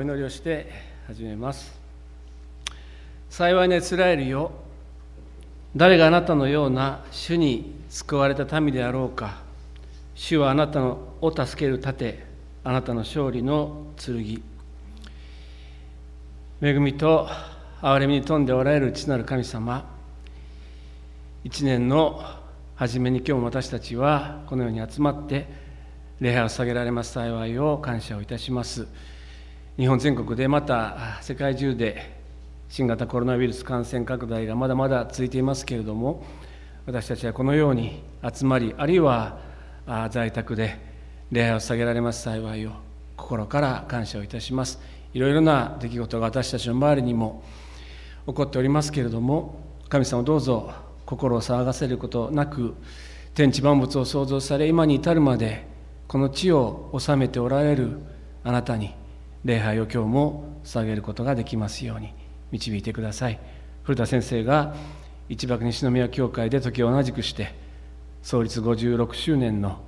お祈りをして始めます。幸いなイスラエルよ、誰があなたのような主に救われた民であろうか。主はあなたを助ける盾、あなたの勝利の剣。恵みと憐れみに富んでおられる父なる神様、一年の初めに今日も私たちはこのように集まって礼拝を捧げられます幸いを感謝をいたします。日本全国でまた世界中で新型コロナウイルス感染拡大がまだまだ続いていますけれども、私たちはこのように集まり、あるいは在宅で礼拝を捧げられます幸いを心から感謝をいたします。いろいろな出来事が私たちの周りにも起こっておりますけれども、神様どうぞ心を騒がせることなく、天地万物を創造され今に至るまでこの地を治めておられるあなたに礼拝を今日も捧げることができますように導いてください。古田先生が一幕西宮教会で時を同じくして創立56周年の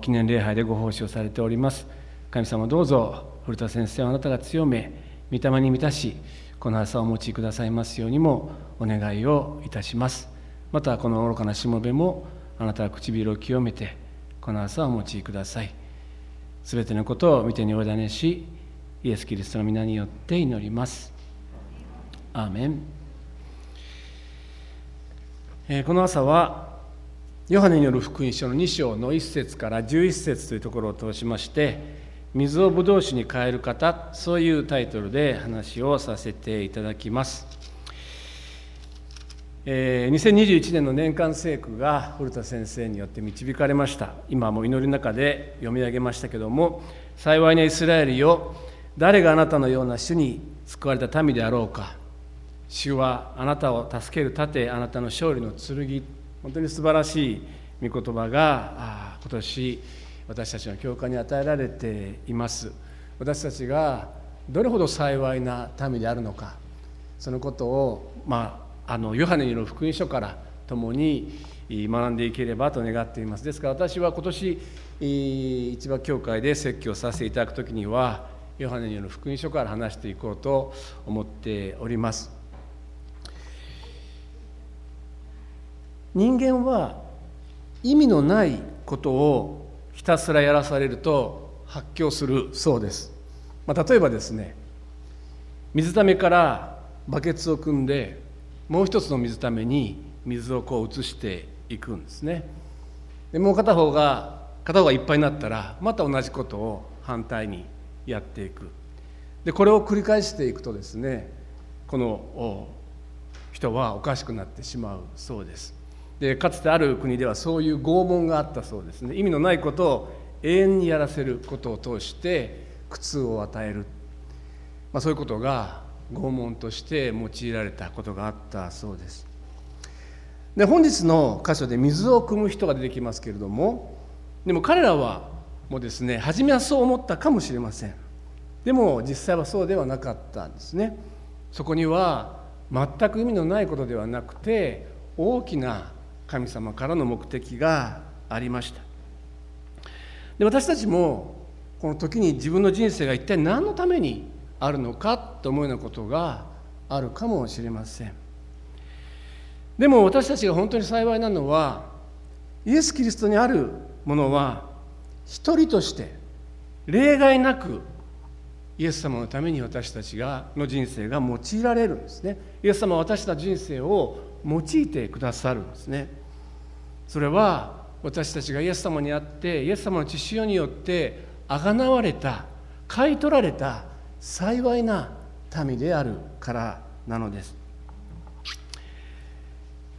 記念礼拝でご奉仕をされております。神様どうぞ古田先生をあなたが強め、御霊に満たし、この朝をお持ちくださいますようにもお願いをいたします。またこの愚かなしもべもあなたは唇を清めて、この朝をお持ちください。すべてのことを御手にお委ねし、イエス・キリストの皆によって祈ります。アーメン。この朝はヨハネによる福音書の2章の1節から11節というところを通しまして、水をブドウ酒に変える方、そういうタイトルで話をさせていただきます。2021年の年間聖句が古田先生によって導かれました。今も祈りの中で読み上げましたけども、幸いなイスラエルよ、誰があなたのような主に救われた民であろうか。主はあなたを助ける盾、あなたの勝利の剣。本当に素晴らしい御言葉が今年私たちの教会に与えられています。私たちがどれほど幸いな民であるのか、そのことをヨハネによる福音書から共に学んでいければと願っています。ですから私は今年市場教会で説教させていただくときには、ヨハネによる福音書から話していこうと思っております。人間は意味のないことをひたすらやらされると発狂するそうです。例えばですね、水ためからバケツを汲んでもう一つの水ために水をこう移していくんですね。でもう片方がいっぱいになったら、また同じことを反対にやっていく。でこれを繰り返していくとですね、この人はおかしくなってしまうそうです。でかつてある国ではそういう拷問があったそうですね。意味のないことを永遠にやらせることを通して苦痛を与える、そういうことが拷問として用いられたことがあったそうです。で本日の箇所で水を汲む人が出てきますけれども、でも彼らはもうですね、初めはそう思ったかもしれません。でも実際はそうではなかったんですね。そこには全く意味のないことではなくて、大きな神様からの目的がありました。で私たちもこの時に自分の人生が一体何のためにあるのかと思うようなことがあるかもしれません。でも私たちが本当に幸いなのは、イエス・キリストにあるものは一人として例外なくイエス様のために私たちの人生が用いられるんですね。イエス様は私たちの人生を用いてくださるんですね。それは私たちがイエス様にあってイエス様の血潮によって贖われた、買い取られた幸いな民であるからなのです。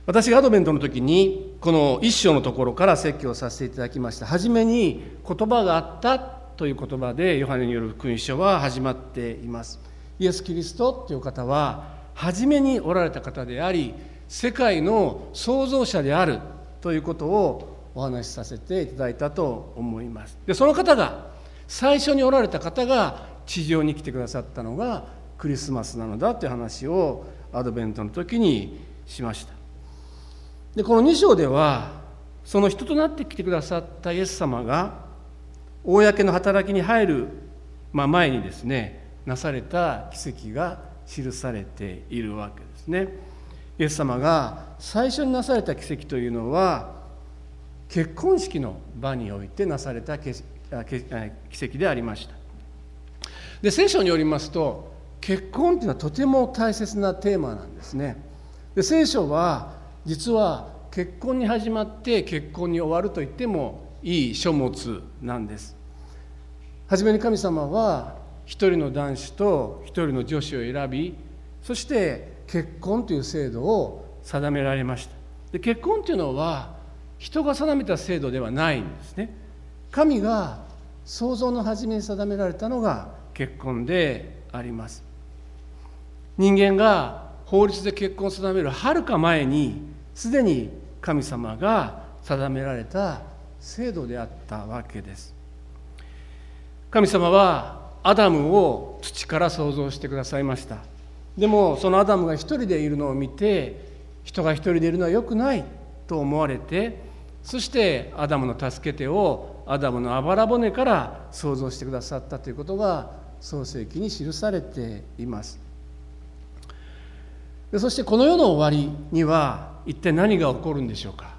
私がアドベントの時にこの一章のところから説教をさせていただきました。初めに言葉があったという言葉でヨハネによる福音書は始まっています。イエス・キリストという方は初めにおられた方であり、世界の創造者であるということをお話しさせていただいたと思います。でその方が、最初におられた方が地上に来てくださったのがクリスマスなのだという話をアドベントの時にしました。でこの2章では、その人となってきてくださったイエス様が公の働きに入る前にですね、なされた奇跡が記されているわけですね。イエス様が最初になされた奇跡というのは、結婚式の場においてなされた奇跡でありました。で、聖書によりますと、結婚というのはとても大切なテーマなんですね。で、聖書は実は結婚に始まって結婚に終わると言ってもいい書物なんです。はじめに神様は一人の男子と一人の女子を選び、そして結婚という制度を定められました。で、結婚というのは人が定めた制度ではないんですね。神が創造の初めに定められたのが結婚であります。人間が法律で結婚を定めるはるか前に、すでに神様が定められた制度であったわけです。神様はアダムを土から創造してくださいました。でもそのアダムが一人でいるのを見て、人が一人でいるのは良くないと思われて、そしてアダムの助け手をアダムのあばら骨から創造してくださったということが創世記に記されています。そしてこの世の終わりには一体何が起こるんでしょうか。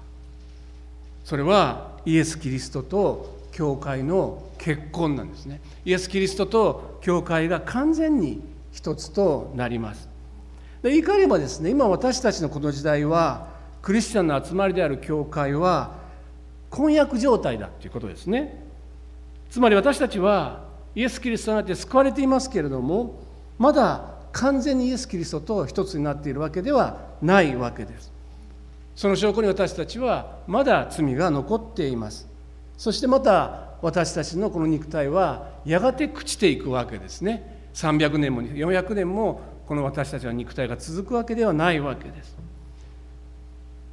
それはイエス・キリストと教会の結婚なんですね。イエス・キリストと教会が完全に一つとなります。で、言い換えればですね、今私たちのこの時代は、クリスチャンの集まりである教会は婚約状態だということですね。つまり私たちはイエス・キリストになって救われていますけれども、まだ完全にイエス・キリストと一つになっているわけではないわけです。その証拠に私たちはまだ罪が残っています。そしてまた私たちのこの肉体はやがて朽ちていくわけですね。300年も400年もこの私たちの肉体が続くわけではないわけです。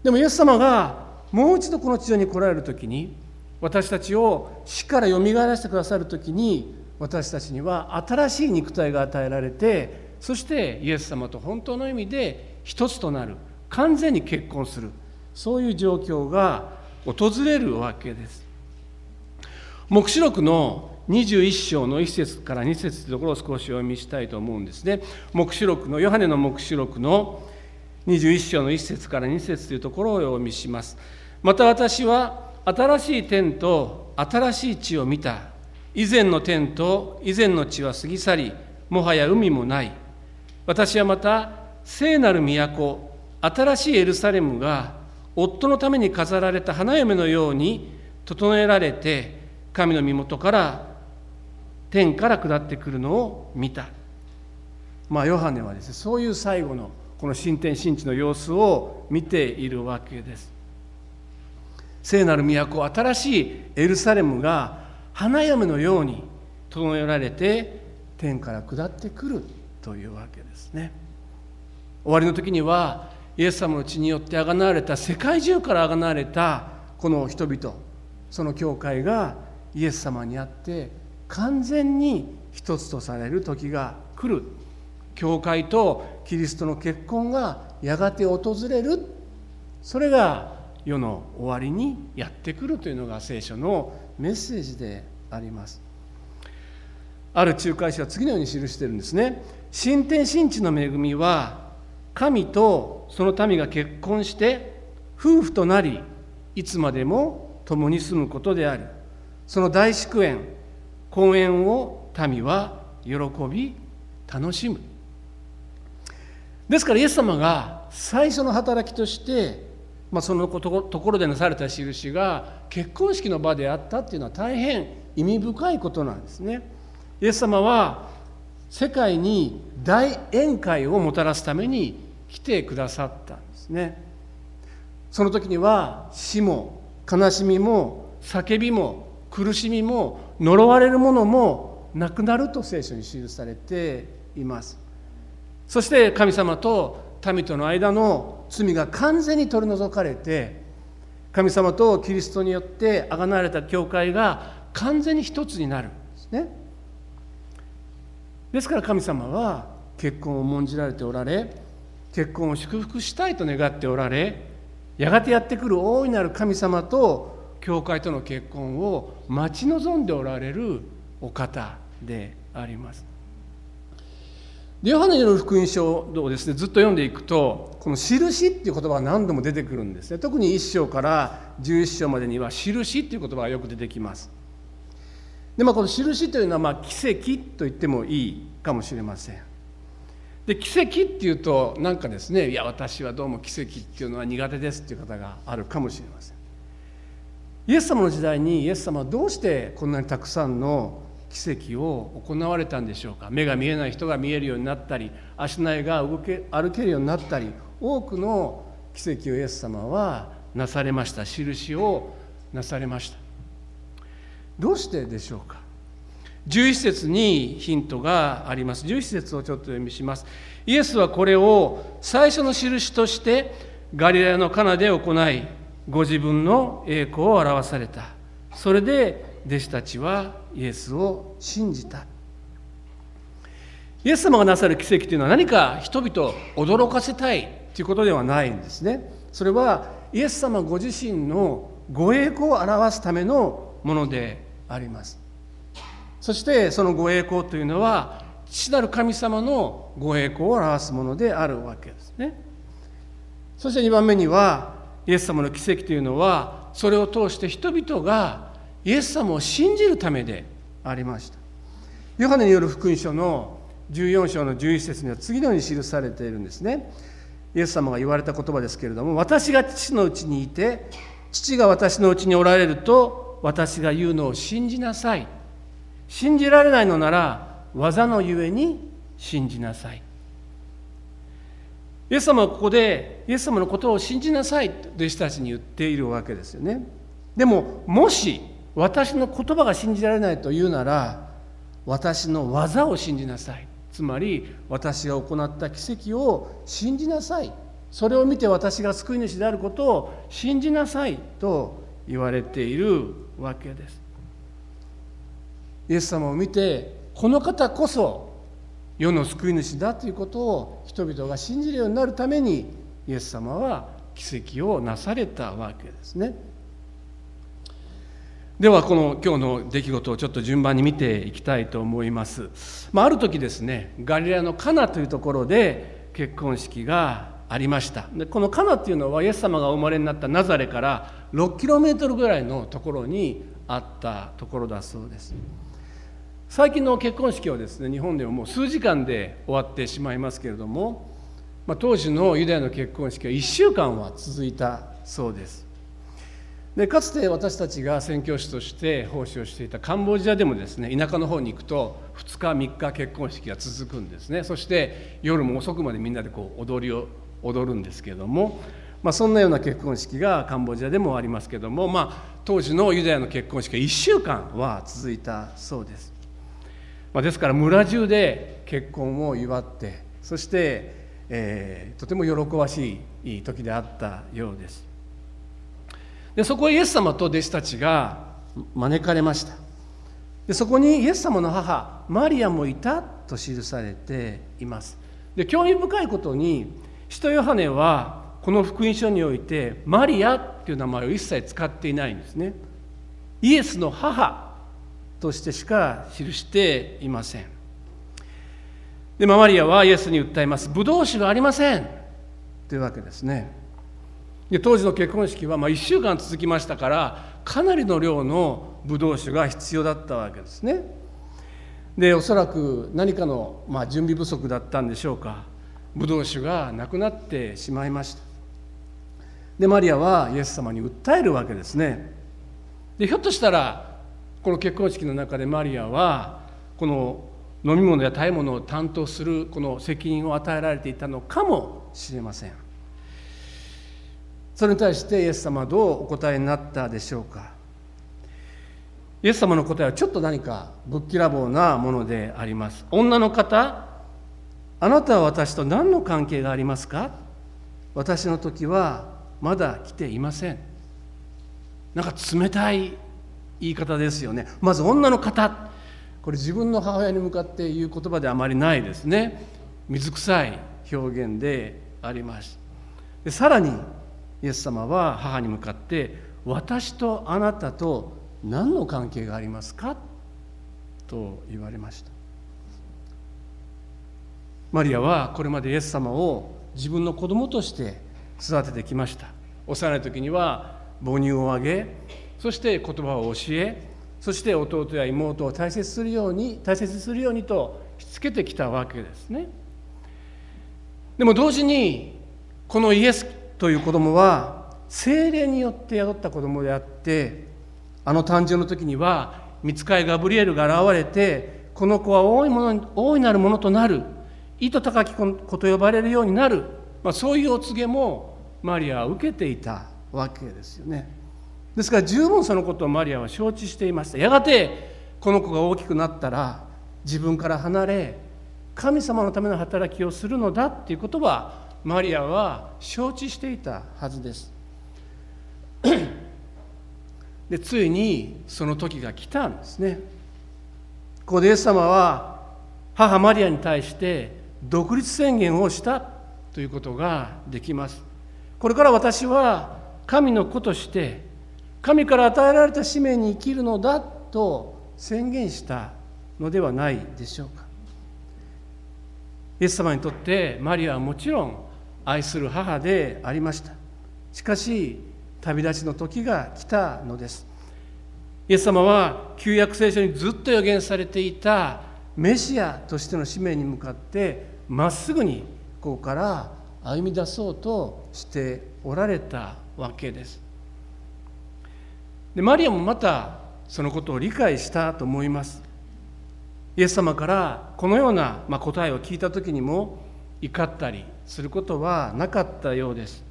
でもイエス様がもう一度この地上に来られるときに、私たちを死からよみがえらせてくださるときに、私たちには新しい肉体が与えられて、そしてイエス様と本当の意味で一つとなる、完全に結婚する、そういう状況が訪れるわけです。黙示録の21章の1節から2節というところを少し読みしたいと思うんですね。黙示録のヨハネの黙示録の21章の1節から2節というところをお読みします。また私は新しい天と新しい地を見た。以前の天と以前の地は過ぎ去り、もはや海もない。私はまた聖なる都、新しいエルサレムが夫のために飾られた花嫁のように整えられて、神の身元から天から下ってくるのを見た。ヨハネはですね、そういう最後のこの新天新地の様子を見ているわけです。聖なる都、新しいエルサレムが花嫁のように整えられて天から下ってくるというわけですね。終わりの時にはイエス様の血によって贖われた、世界中から贖われたこの人々、その教会がイエス様にあって完全に一つとされる時が来る。教会とキリストの結婚がやがて訪れる。それが世の終わりにやってくるというのが聖書のメッセージであります。ある仲介者は次のように記しているんですね。新天新地の恵みは、神とその民が結婚して夫婦となり、いつまでも共に住むことである。その大祝宴、婚宴を民は喜び楽しむ。ですからイエス様が最初の働きとして、そのところでなされた印が結婚式の場であったというのは大変意味深いことなんですね。イエス様は世界に大宴会をもたらすために来てくださったんですね。その時には死も悲しみも叫びも苦しみも呪われるものもなくなると聖書に記されています。そして神様と民との間の罪が完全に取り除かれて、神様とキリストによって贖われた教会が完全に一つになるんですね。ですから神様は結婚を重んじられておられ、結婚を祝福したいと願っておられ、やがてやってくる大いなる神様と教会との結婚を待ち望んでおられるお方であります。ヨハネの福音書をですね、ずっと読んでいくと、この印っていう言葉が何度も出てくるんですね。特に1章から11章までには印っていう言葉がよく出てきます。で、この印というのは奇跡と言ってもいいかもしれません。で、奇跡っていうとなんかですね、いや私はどうも奇跡っていうのは苦手ですっていう方があるかもしれません。イエス様の時代にイエス様はどうしてこんなにたくさんの奇跡を行われたんでしょうか。目が見えない人が見えるようになったり、足のが歩けるようになったり、多くの奇跡をイエス様はなされました。印をなされました。どうしてでしょうか。11節にヒントがあります。11節をちょっと読みします。イエスはこれを最初の印としてガリラヤのカナで行い、ご自分の栄光を表された。それで弟子たちはイエスを信じた。イエス様がなさる奇跡というのは何か人々を驚かせたいということではないんですね。それはイエス様ご自身のご栄光を表すためのものであります。そしてそのご栄光というのは父なる神様のご栄光を表すものであるわけですね。そして2番目には、イエス様の奇跡というのはそれを通して人々がイエス様を信じるためでありました。ヨハネによる福音書の14章の11節には次のように記されているんですね。イエス様が言われた言葉ですけれども、私が父のうちにいて父が私のうちにおられると私が言うのを信じなさい。信じられないのなら技のゆえに信じなさい。イエス様はここでイエス様のことを信じなさいと弟子たちに言っているわけですよね。でも、もし私の言葉が信じられないというなら私の技を信じなさい。つまり私が行った奇跡を信じなさい。それを見て私が救い主であることを信じなさいと言われているわけです。イエス様を見て、この方こそ世の救い主だということを人々が信じるようになるためにイエス様は奇跡をなされたわけですね。では、この今日の出来事をちょっと順番に見ていきたいと思います。ある時ですね、ガリラヤのカナというところで結婚式がありました。で、このカナというのはイエス様がお生まれになったナザレから6キロメートルぐらいのところにあったところだそうです。最近の結婚式はですね、日本ではもう数時間で終わってしまいますけれども、当時のユダヤの結婚式は1週間は続いたそうです。で、かつて私たちが宣教師として奉仕をしていたカンボジアでもですね、田舎の方に行くと2日3日結婚式が続くんですね。そして夜も遅くまでみんなでこう踊るんですけれども、そんなような結婚式がカンボジアでもありますけれども、当時のユダヤの結婚式は1週間は続いたそうです。ですから村中で結婚を祝って、そして、とても喜ばしい時であったようです。で、そこへイエス様と弟子たちが招かれました。で、そこにイエス様の母マリアもいたと記されています。で、興味深いことに使徒ヨハネはこの福音書においてマリアという名前を一切使っていないんですね。イエスの母としてしか記していません。で、マリアはイエスに訴えます。ブドウ酒がありませんというわけですね。で、当時の結婚式は1週間続きましたから、かなりの量のブドウ酒が必要だったわけですね。で、おそらく何かの、準備不足だったんでしょうか、ブドウ酒がなくなってしまいました。で、マリアはイエス様に訴えるわけですね。で、ひょっとしたらこの結婚式の中でマリアはこの飲み物や食べ物を担当するこの責任を与えられていたのかもしれません。それに対してイエス様はどうお答えになったでしょうか。イエス様の答えはちょっと何かぶっきらぼうなものであります。女の方、あなたは私と何の関係がありますか。私の時はまだ来ていません。なんか冷たい言い方ですよね。まず女の方、これ自分の母親に向かって言う言葉であまりないですね。水臭い表現であります。で、さらにイエス様は母に向かって、私とあなたと何の関係がありますかと言われました。マリアはこれまでイエス様を自分の子供として育ててきました。幼い時には母乳をあげ、そして言葉を教え、そして弟や妹を大切にするようにとしつけてきたわけですね。でも同時にこのイエスという子供は聖霊によって宿った子供であって、あの誕生の時には御使いガブリエルが現れて、この子は大いなるものとなる、意図高き子と呼ばれるようになる、そういうお告げもマリアは受けていたわけですよね。ですから十分そのことをマリアは承知していました。やがてこの子が大きくなったら自分から離れ神様のための働きをするのだっていうことはマリアは承知していたはずですで、ついにその時が来たんですね。ここでイエス様は母マリアに対して独立宣言をしたということができます。これから私は神の子として神から与えられた使命に生きるのだと宣言したのではないでしょうか。イエス様にとってマリアはもちろん愛する母でありました。しかし旅立ちの時が来たのです。イエス様は旧約聖書にずっと予言されていたメシアとしての使命に向かってまっすぐにここから歩み出そうとしておられたわけです。でマリアもまたそのことを理解したと思います。イエス様からこのような答えを聞いた時にも怒ったりすることはなかったようです。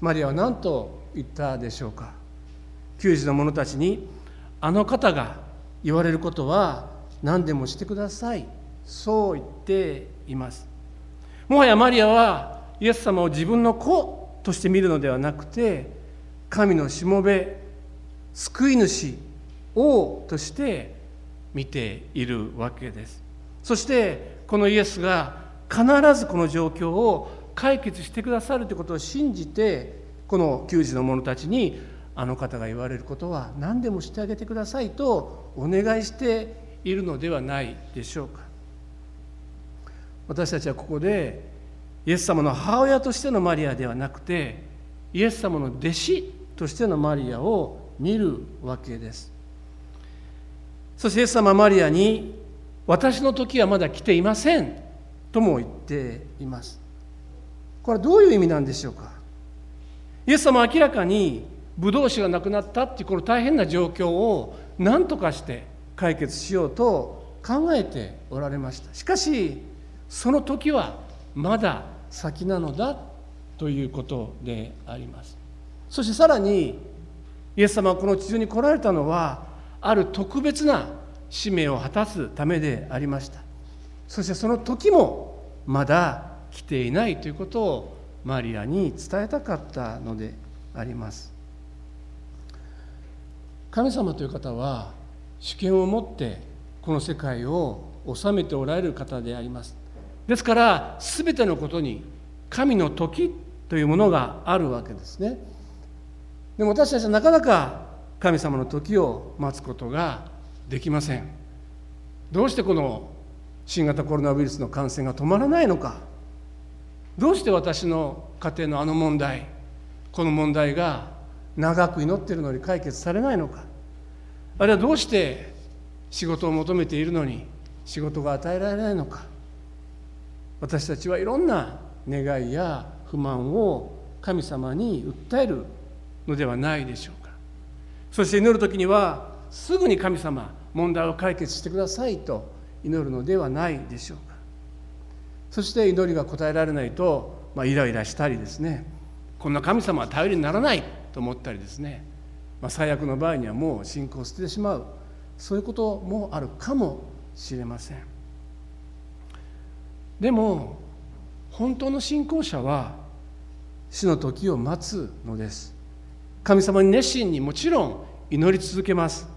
マリアは何と言ったでしょうか。給仕の者たちに、あの方が言われることは何でもしてください、そう言っています。もはやマリアはイエス様を自分の子として見るのではなくて、神のしもべ、救い主、王として見ているわけです。そしてこのイエスが必ずこの状況を解決してくださるということを信じて、この給仕の者たちに、あの方が言われることは何でもしてあげてくださいとお願いしているのではないでしょうか。私たちはここでイエス様の母親としてのマリアではなくて、イエス様の弟子としてのマリアを見るわけです。そしてイエス様はマリアに、私の時はまだ来ていませんとも言っています。これはどういう意味なんでしょうか。イエス様は明らかにブドウ酒がなくなったっていうこの大変な状況を何とかして解決しようと考えておられました。しかしその時はまだ先なのだということであります。そしてさらにイエス様はこの地上に来られたのはある特別な使命を果たすためでありました。そしてその時もまだ来ていないということをマリアに伝えたかったのであります。神様という方は主権を持ってこの世界を治めておられる方であります。ですから全てのことに神の時というものがあるわけですね。でも私たちはなかなか神様の時を待つことができません。どうしてこの新型コロナウイルスの感染が止まらないのか、どうして私の家庭のあの問題、この問題が長く祈っているのに解決されないのか、あるいはどうして仕事を求めているのに仕事が与えられないのか。私たちはいろんな願いや不満を神様に訴えるのではないでしょうか。そして祈るときにはすぐに神様、問題を解決してくださいと祈るのではないでしょうか。そして祈りが答えられないと、イライラしたりですね、こんな神様は頼りにならないと思ったりですね、最悪の場合にはもう信仰を捨ててしまう、そういうこともあるかもしれません。でも本当の信仰者は死の時を待つのです。神様に熱心にもちろん祈り続けます。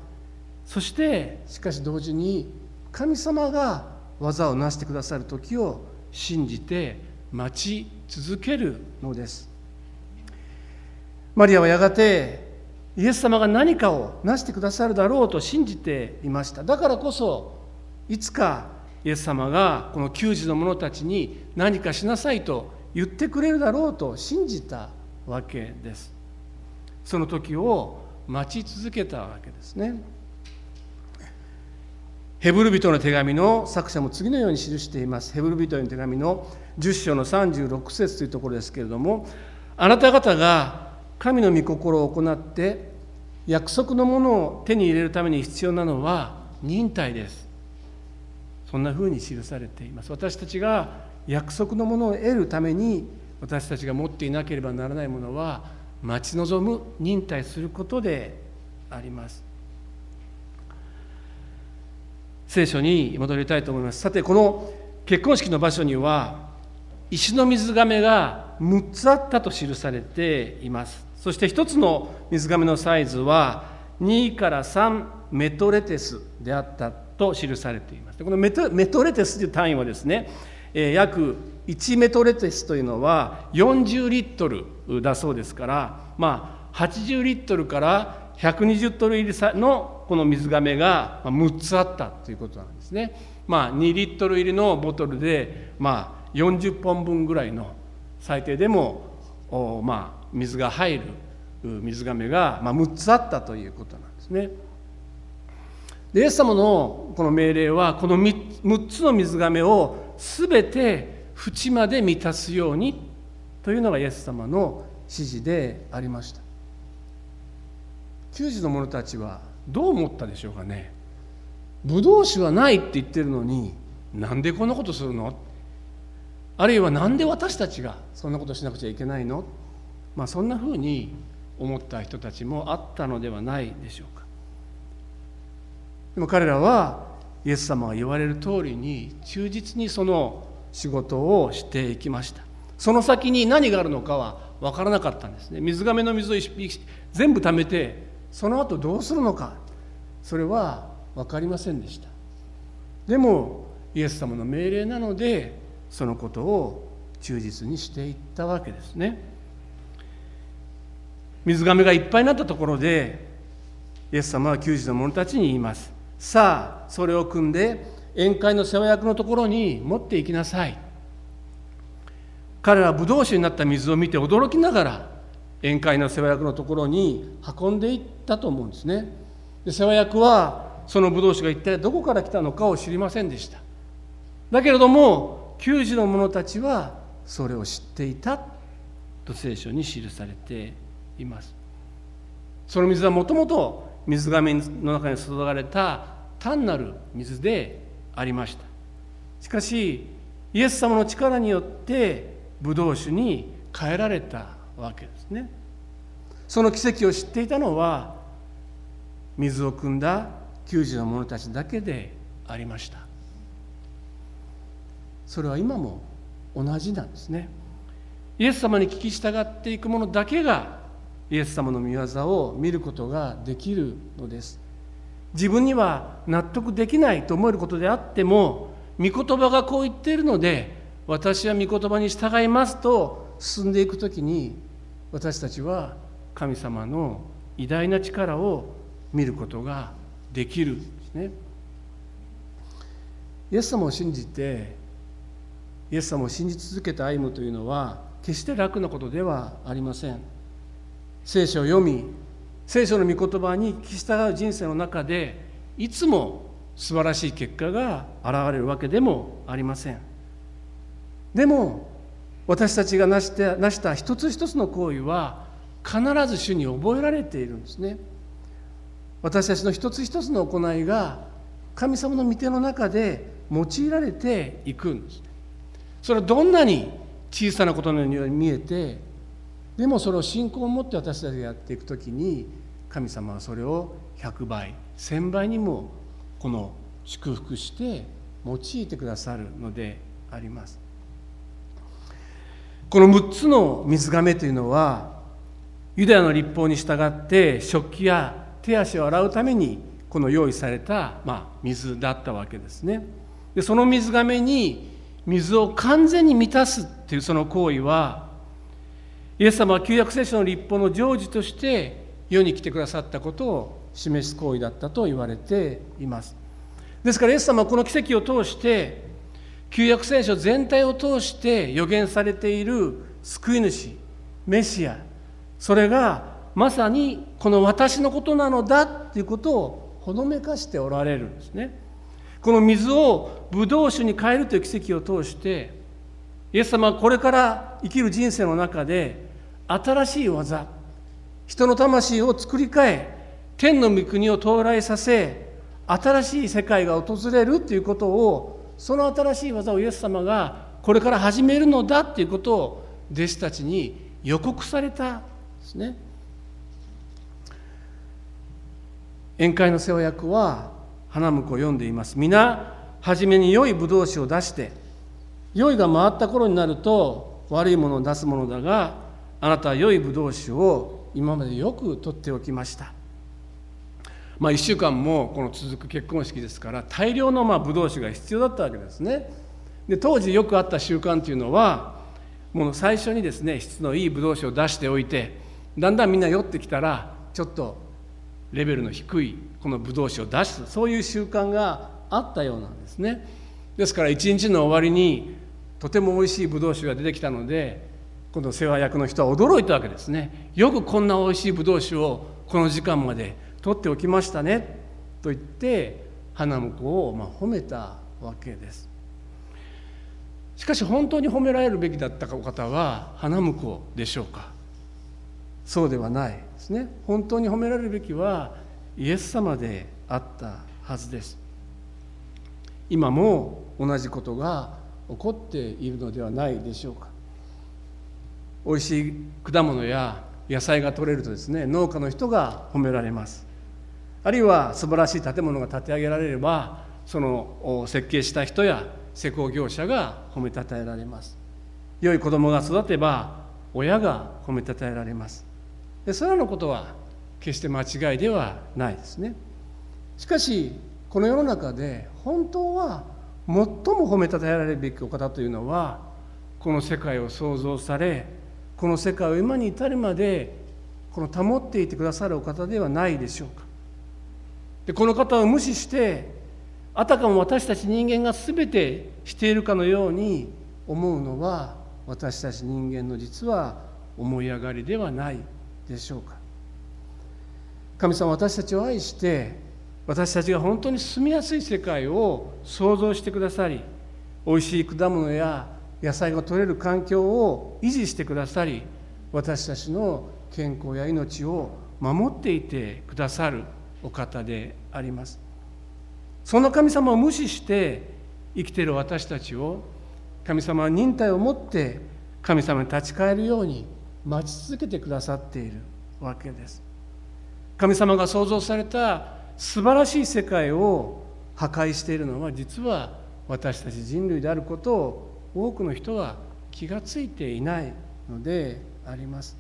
そしてしかし同時に神様が技を成してくださる時を信じて待ち続けるのです。マリアはやがてイエス様が何かを成してくださるだろうと信じていました。だからこそいつかイエス様がこの9時の者たちに何かしなさいと言ってくれるだろうと信じたわけです。その時を待ち続けたわけですね。ヘブル人の手紙の作者も次のように記しています。ヘブル人の手紙の10章の36節というところですけれども、あなた方が神の御心を行って約束のものを手に入れるために必要なのは忍耐です。そんなふうに記されています。私たちが約束のものを得るために、私たちが持っていなければならないものは待ち望む、忍耐することであります。聖書に戻りたいと思います。さて、この結婚式の場所には石の水がめが6つあったと記されています。そして1つの水がめのサイズは2から3メトレテスであったと記されています。このメトレテスという単位はですね、約1メトレテスというのは40リットルだそうですから、80リットルから120トル入りのこの水がめが6つあったということなんですね。2リットル入りのボトルで、40本分ぐらいの最低でも水が入る水がめが6つあったということなんですね。イエス様のこの命令は、この6つの水がめをすべて縁まで満たすようにというのがイエス様の指示でありました。九時の者たちはどう思ったでしょうかね。ブドウ酒はないって言ってるのに、なんでこんなことするの、あるいはなんで私たちがそんなことしなくちゃいけないの、そんなふうに思った人たちもあったのではないでしょうか。でも彼らはイエス様が言われる通りに忠実にその仕事をしていきました。その先に何があるのかは分からなかったんですね。水甕の水を全部貯めて、その後どうするのか、それは分かりませんでした。でもイエス様の命令なので、そのことを忠実にしていったわけですね。水甕がいっぱいになったところで、イエス様は給仕の者たちに言います。さあ、それを汲んで宴会の世話役のところに持って行きなさい。彼らはブドウ酒になった水を見て驚きながら、宴会の世話役のところに運んでいったと思うんですね。で、世話役はそのブドウ酒が一体どこから来たのかを知りませんでした。だけれども給仕の者たちはそれを知っていたと聖書に記されています。その水はもともと水甕の中に注がれた単なる水でありました。しかしイエス様の力によってブドウ酒に変えられたわけですね。その奇跡を知っていたのは水を汲んだ90の者たちだけでありました。それは今も同じなんですね。イエス様に聞き従っていく者だけがイエス様の御業を見ることができるのです。自分には納得できないと思えることであっても、御言葉がこう言っているので私は御言葉に従いますと進んでいくときに、私たちは神様の偉大な力を見ることができるんですね。イエス様を信じ続けて歩むというのは決して楽なことではありません。聖書を読み、聖書の御言葉に聞き従う人生の中で、いつも素晴らしい結果が現れるわけでもありません。でも私たちが成した一つ一つの行為は必ず主に覚えられているんですね。私たちの一つ一つの行いが神様の御手の中で用いられていくんです。それはどんなに小さなことのように見えて、でもそれを信仰を持って私たちがやっていくときに、神様はそれを100倍、1000倍にもこの祝福して用いてくださるのであります。この6つの水甕というのは、ユダヤの律法に従って食器や手足を洗うためにこの用意された、水だったわけですね。で、その水甕に水を完全に満たすというその行為は、イエス様は旧約聖書の律法の成就として世に来てくださったことを示す行為だったと言われています。ですからイエス様はこの奇跡を通して旧約聖書全体を通して予言されている救い主、メシア、それがまさにこの私のことなのだということをほのめかしておられるんですね。この水をブドウ酒に変えるという奇跡を通してイエス様はこれから生きる人生の中で新しい技、人の魂を作り変え天の御国を到来させ新しい世界が訪れるということを、その新しい技をイエス様がこれから始めるのだということを弟子たちに予告されたんですね。宴会の世話役は花婿を読んでいます。皆初めに良いブドウ酒を出して、良いが回った頃になると悪いものを出すものだが、あなたは良いブドウ酒を今までよく取っておきました。1週間もこの続く結婚式ですから、大量のブドウ酒が必要だったわけですね。で当時よくあった習慣というのは、もう最初にですね質のいいブドウ酒を出しておいて、だんだんみんな酔ってきたらちょっとレベルの低いこのブドウ酒を出す、そういう習慣があったようなんですね。ですから一日の終わりにとてもおいしいブドウ酒が出てきたので、この世話役の人は驚いたわけですね。よくこんなおいしいブドウ酒をこの時間まで取っておきましたねと言って花婿を褒めたわけです。しかし本当に褒められるべきだったお方は花婿でしょうか。そうではないですね。本当に褒められるべきはイエス様であったはずです。今も同じことが起こっているのではないでしょうか。おいしい果物や野菜が取れるとですね、農家の人が褒められます。あるいは素晴らしい建物が建て上げられれば、その設計した人や施工業者が褒めたたえられます。良い子供が育てば親が褒めたたえられます。でそれらのことは決して間違いではないですね。しかしこの世の中で本当は最も褒めたたえられるべきお方というのは、この世界を創造され、この世界を今に至るまでこの保っていてくださるお方ではないでしょうか。でこの方を無視して、あたかも私たち人間が全てしているかのように思うのは、私たち人間の実は思い上がりではないでしょうか。神様は私たちを愛して、私たちが本当に住みやすい世界を創造してくださり、おいしい果物や野菜が取れる環境を維持してくださり、私たちの健康や命を守っていてくださるお方であります。その神様を無視して生きている私たちを、神様は忍耐を持って神様に立ち返るように待ち続けてくださっているわけです。神様が創造された素晴らしい世界を破壊しているのは、実は私たち人類であることを多くの人は気がついていないのであります。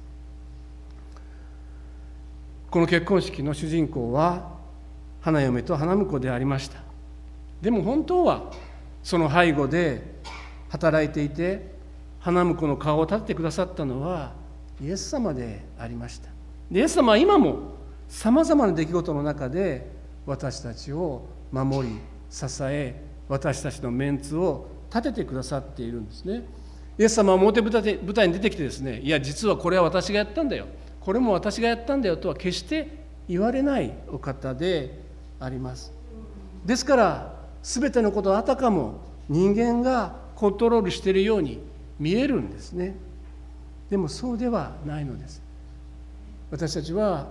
この結婚式の主人公は花嫁と花婿でありました。でも本当はその背後で働いていて花婿の顔を立ててくださったのはイエス様でありました。イエス様は今もさまざまな出来事の中で私たちを守り支え、私たちのメンツを立ててくださっているんですね。イエス様は表舞台に出てきてですね、いや実はこれは私がやったんだよ、これも私がやったんだよとは決して言われないお方であります。ですから全てのことをあたかも人間がコントロールしているように見えるんですね。でもそうではないのです。私たちは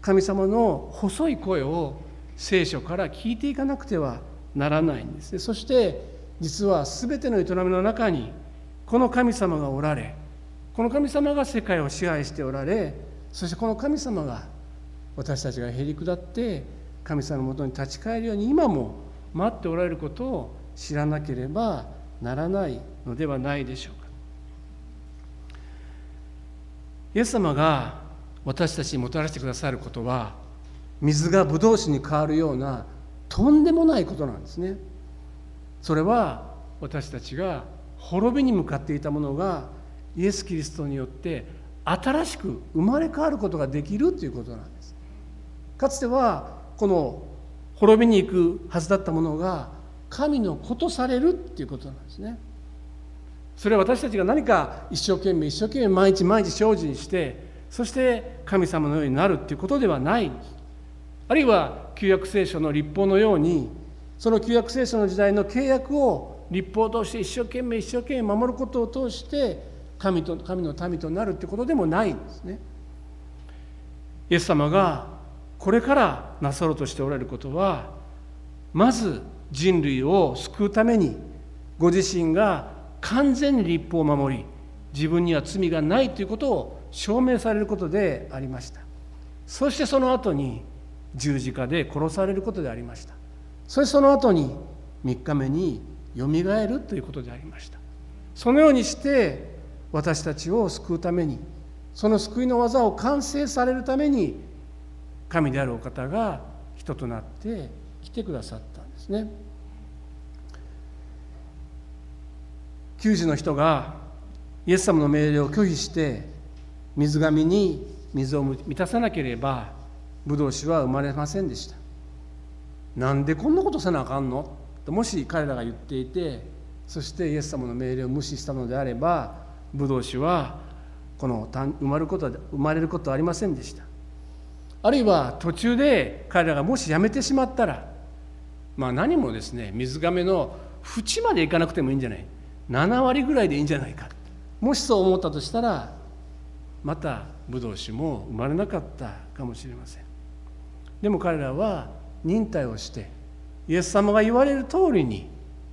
神様の細い声を聖書から聞いていかなくてはならないんですね。そして実は全ての営みの中にこの神様がおられ、この神様が世界を支配しておられ、そしてこの神様が私たちがへり下って神様のもとに立ち返るように今も待っておられることを知らなければならないのではないでしょうか。イエス様が私たちにもたらしてくださることは、水がブドウ酒に変わるようなとんでもないことなんですね。それは私たちが滅びに向かっていたものがイエス・キリストによって新しく生まれ変わることができるということなんです。かつてはこの滅びに行くはずだったものが神の子とされるっていうことなんですね。それは私たちが何か一生懸命毎日毎日精進して、そして神様のようになるっていうことではない。あるいは旧約聖書の律法のように、その旧約聖書の時代の契約を律法を通して一生懸命守ることを通して神の民となるってことでもないんですね。イエス様がこれからなさろうとしておられることは、まず人類を救うためにご自身が完全に律法を守り、自分には罪がないということを証明されることでありました。そしてその後に十字架で殺されることでありました。そしてその後に3日目によみがえるということでありました。そのようにして私たちを救うために、その救いの技を完成されるために神であるお方が人となって来てくださったんですね。90の人がイエス様の命令を拒否して水神に水を満たさなければブドウ酒は生まれませんでした。なんでこんなことせなあかんのともし彼らが言っていて、そしてイエス様の命令を無視したのであれば、ブドウ酒はこの生まれることはありませんでした。あるいは途中で彼らがもしやめてしまったら、何もですね、水亀の縁までいかなくてもいいんじゃない、7割ぐらいでいいんじゃないか、もしそう思ったとしたらまたブドウ酒も生まれなかったかもしれません。でも彼らは忍耐をして、イエス様が言われる通りに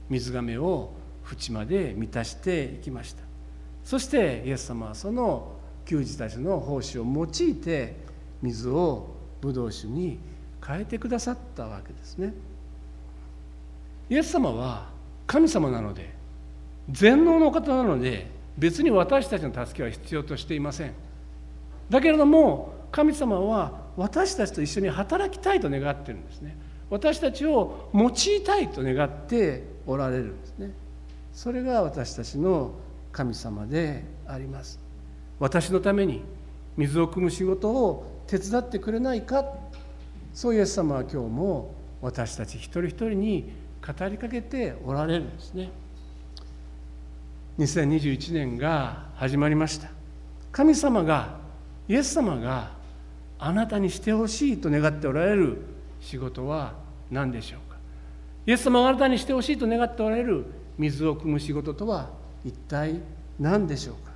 水亀を縁まで満たしていきました。そしてイエス様はその給仕たちの奉仕を用いて水をブドウ酒に変えてくださったわけですね。イエス様は神様なので、全能の方なので、別に私たちの助けは必要としていません。だけれども神様は私たちと一緒に働きたいと願っているんですね。私たちを用いたいと願っておられるんですね。それが私たちの神様であります。私のために水を汲む仕事を手伝ってくれないか、そうイエス様は今日も私たち一人一人に語りかけておられるんですね。2021年が始まりました。神様が、イエス様があなたにしてほしいと願っておられる仕事は何でしょうか。イエス様があなたにしてほしいと願っておられる水を汲む仕事とは一体何でしょうか。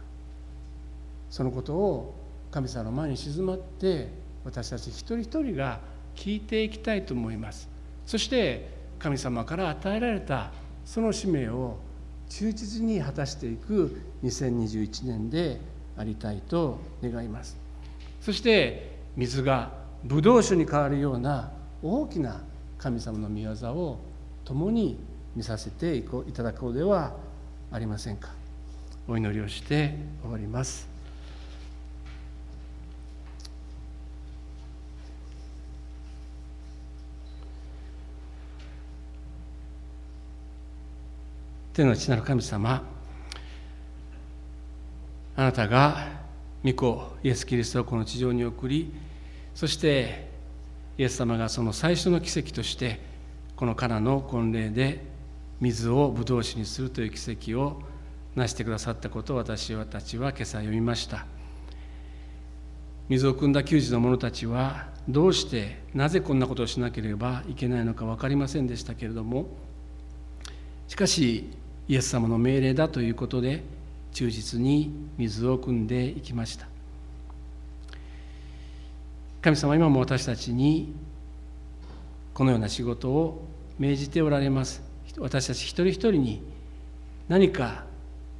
そのことを神様の前に静まって私たち一人一人が聞いていきたいと思います。そして神様から与えられたその使命を忠実に果たしていく2021年でありたいと願います。そして水がブドウ酒に変わるような大きな神様の御業を共に見させていただこうではありませんか。お祈りをして終わります。天の父なる神様、あなたが御子イエス・キリストをこの地上に送り、そしてイエス様がその最初の奇跡としてこのカナの婚礼で水をブドウ酒にするという奇跡を成してくださったことを私たちは今朝読みました。水を汲んだ給仕の者たちはどうしてなぜこんなことをしなければいけないのか分かりませんでしたけれども、しかしイエス様の命令だということで忠実に水を汲んでいきました。神様は今も私たちにこのような仕事を命じておられます。私たち一人一人に何か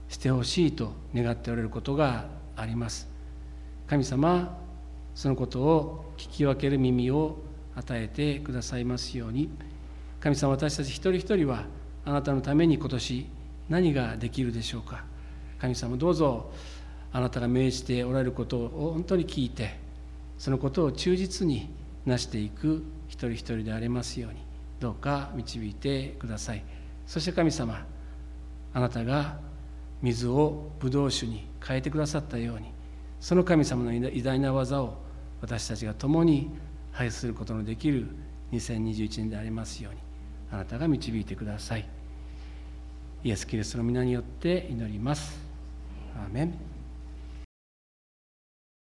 してほしいと願っておられることがあります。神様、そのことを聞き分ける耳を与えてくださいますように。神様、私たち一人一人はあなたのために今年何ができるでしょうか。神様、どうぞあなたが命じておられることを本当に聞いて、そのことを忠実になしていく一人一人でありますように、どうか導いてください。そして神様、あなたが水をブドウ酒に変えてくださったように、その神様の偉大な技を私たちが共に拝することのできる2021年でありますように、あなたが導いてください。イエス・キリストの皆によって祈ります。アーメン。